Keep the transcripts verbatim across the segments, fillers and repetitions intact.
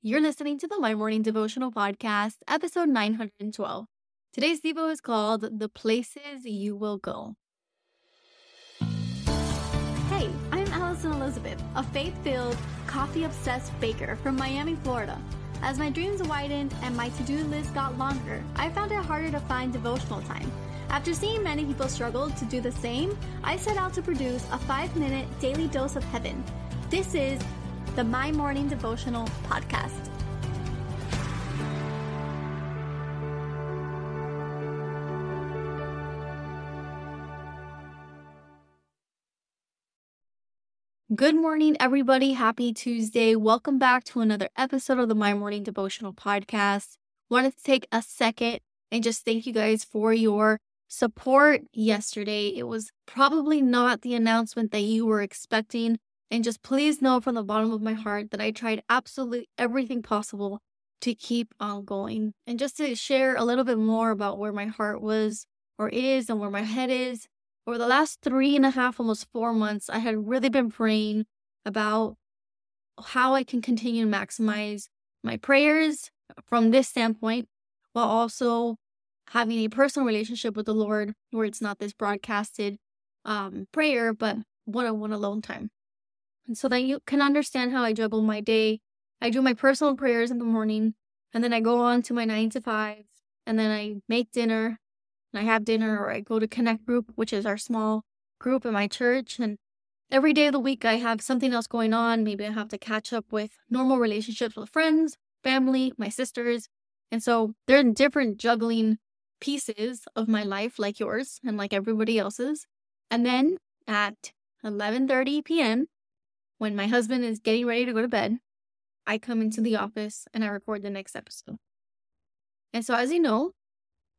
You're listening to the My Morning Devotional Podcast, episode nine hundred twelve. Today's Devo is called The Places You Will Go. Hey, I'm Allison Elizabeth, a faith-filled, coffee-obsessed baker from Miami, Florida. As my dreams widened and my to-do list got longer, I found it harder to find devotional time. After seeing many people struggle to do the same, I set out to produce a five-minute daily dose of heaven. This is the My Morning Devotional Podcast. Good morning, everybody. Happy Tuesday. Welcome back to another episode of the My Morning Devotional Podcast. Wanted to take a second and just thank you guys for your support yesterday. It was probably not the announcement that you were expecting. And just please know from the bottom of my heart that I tried absolutely everything possible to keep on going. And just to share a little bit more about where my heart was or is and where my head is. Over the last three and a half, almost four months, I had really been praying about how I can continue to maximize my prayers from this standpoint, while also having a personal relationship with the Lord where it's not this broadcasted um, prayer, but one-on-one alone time. And so that you can understand how I juggle my day. I do my personal prayers in the morning, and then I go on to my nine to five, and then I make dinner, and I have dinner, or I go to Connect Group, which is our small group in my church. And every day of the week, I have something else going on. Maybe I have to catch up with normal relationships with friends, family, my sisters. And so there are different juggling pieces of my life, like yours and like everybody else's. And then at eleven thirty p.m., when my husband is getting ready to go to bed, I come into the office and I record the next episode. And so, as you know,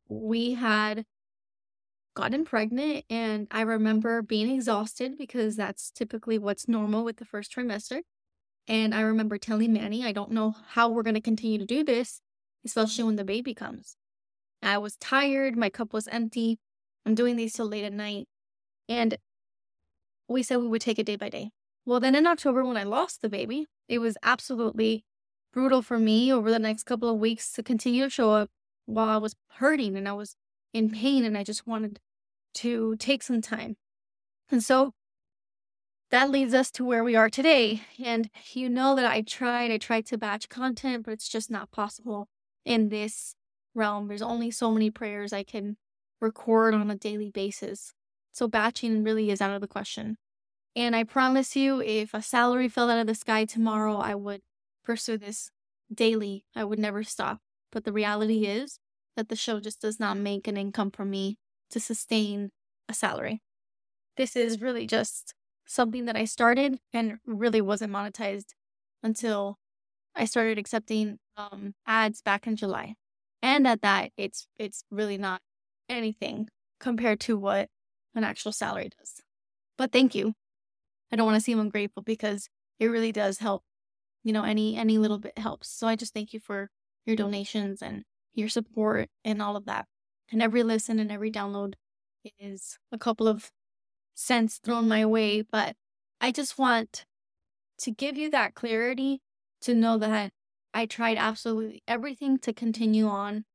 we had gotten pregnant, and I remember being exhausted because that's typically what's normal with the first trimester. And I remember telling Manny, I don't know how we're going to continue to do this, especially when the baby comes. I was tired. My cup was empty. I'm doing these till late at night. And we said we would take it day by day. Well, then in October, when I lost the baby, it was absolutely brutal for me over the next couple of weeks to continue to show up while I was hurting and I was in pain and I just wanted to take some time. And so that leads us to where we are today. And you know that I tried, I tried to batch content, but it's just not possible in this realm. There's only so many prayers I can record on a daily basis. So batching really is out of the question. And I promise you, if a salary fell out of the sky tomorrow, I would pursue this daily. I would never stop. But the reality is that the show just does not make an income for me to sustain a salary. This is really just something that I started and really wasn't monetized until I started accepting um, ads back in July. And at that, it's it's really not anything compared to what an actual salary does. But thank you. I don't want to seem ungrateful because it really does help. You know, any any little bit helps. So I just thank you for your donations and your support and all of that. And every listen and every download is a couple of cents thrown my way. But I just want to give you that clarity to know that I tried absolutely everything to continue on,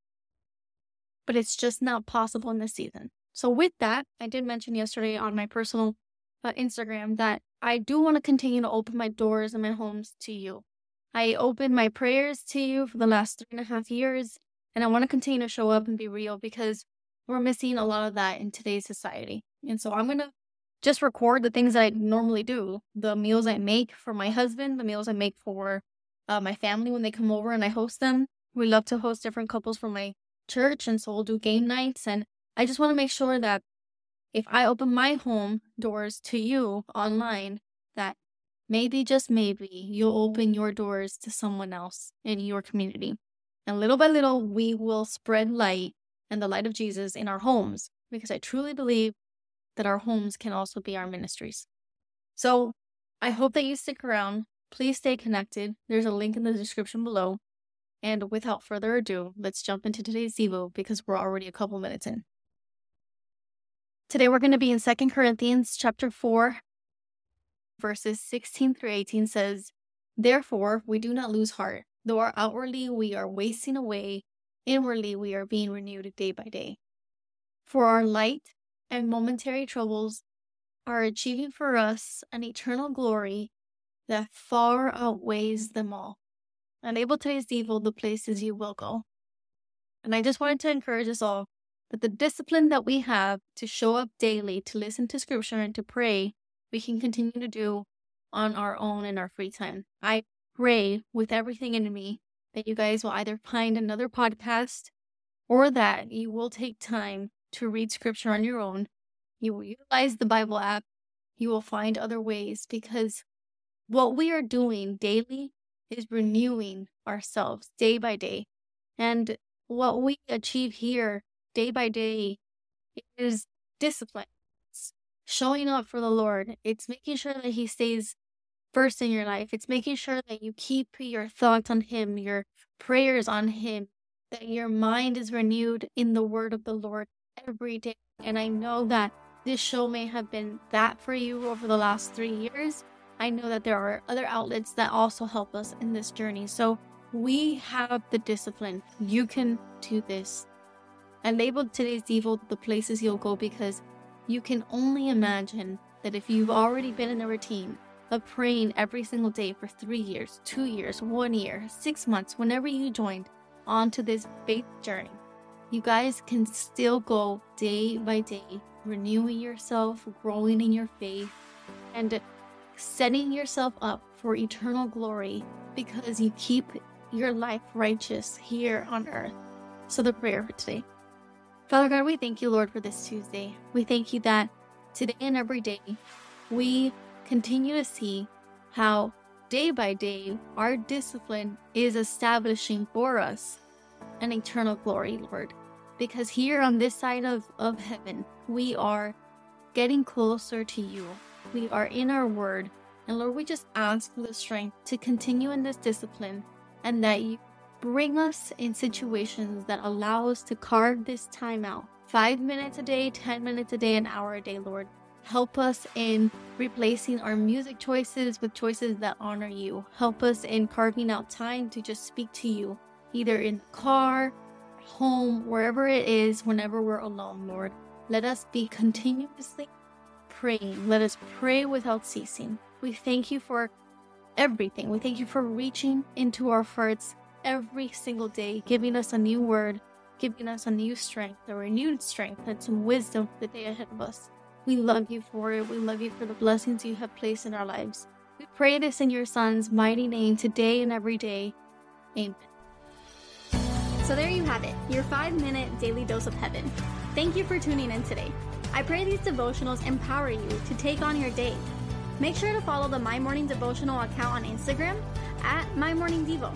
but it's just not possible in this season. So with that, I did mention yesterday on my personal Uh, Instagram that I do want to continue to open my doors and my homes to you. I opened my prayers to you for the last three and a half years, and I want to continue to show up and be real because we're missing a lot of that in today's society. And so I'm going to just record the things that I normally do, the meals I make for my husband, the meals I make for uh, my family when they come over and I host them. We love to host different couples from my church, and so we'll do game nights. And I just want to make sure that if I open my home doors to you online, that maybe, just maybe, you'll open your doors to someone else in your community. And little by little, we will spread light and the light of Jesus in our homes, because I truly believe that our homes can also be our ministries. So I hope that you stick around. Please stay connected. There's a link in the description below. And without further ado, let's jump into today's Devo because we're already a couple minutes in. Today we're going to be in Second Corinthians chapter four, verses sixteen through eighteen says, "Therefore we do not lose heart, Though our outwardly we are wasting away, inwardly we are being renewed day by day. For our light and momentary troubles are achieving for us an eternal glory that far outweighs them all. Unable to taste evil, the places you will go. And I just wanted to encourage us all that the discipline that we have to show up daily, to listen to scripture and to pray, we can continue to do on our own in our free time. I pray with everything in me that you guys will either find another podcast or that you will take time to read scripture on your own. You will utilize the Bible app. You will find other ways, because what we are doing daily is renewing ourselves day by day. And what we achieve here day by day is discipline. It's showing up for the Lord. It's making sure that He stays first in your life. It's making sure that you keep your thoughts on Him, your prayers on Him, that your mind is renewed in the word of the Lord every day. And I know that this show may have been that for you over the last three years. I know that there are other outlets that also help us in this journey. So we have the discipline. You can do this. And label today's evil the places you'll go, because you can only imagine that if you've already been in a routine of praying every single day for three years, two years, one year, six months, whenever you joined onto this faith journey, you guys can still go day by day, renewing yourself, growing in your faith, and setting yourself up for eternal glory because you keep your life righteous here on earth. So the prayer for today. Father God, we thank you, Lord, for this Tuesday. We thank you that today and every day we continue to see how day by day our discipline is establishing for us an eternal glory, Lord. Because here on this side of, of heaven, we are getting closer to you. We are in our word. And Lord, we just ask for the strength to continue in this discipline, and that you bring us in situations that allow us to carve this time out. Five minutes a day, ten minutes a day, an hour a day, Lord. Help us in replacing our music choices with choices that honor you. Help us in carving out time to just speak to you, either in the car, home, wherever it is, whenever we're alone, Lord. Let us be continuously praying. Let us pray without ceasing. We thank you for everything. We thank you for reaching into our hearts every single day, giving us a new word, giving us a new strength, a renewed strength, and some wisdom for the day ahead of us. We love you for it. We love you for the blessings you have placed in our lives. We pray this in your Son's mighty name today and every day. Amen. So there you have it, your five-minute daily dose of heaven. Thank you for tuning in today. I pray these devotionals empower you to take on your day. Make sure to follow the My Morning Devotional account on Instagram at My Morning Devo.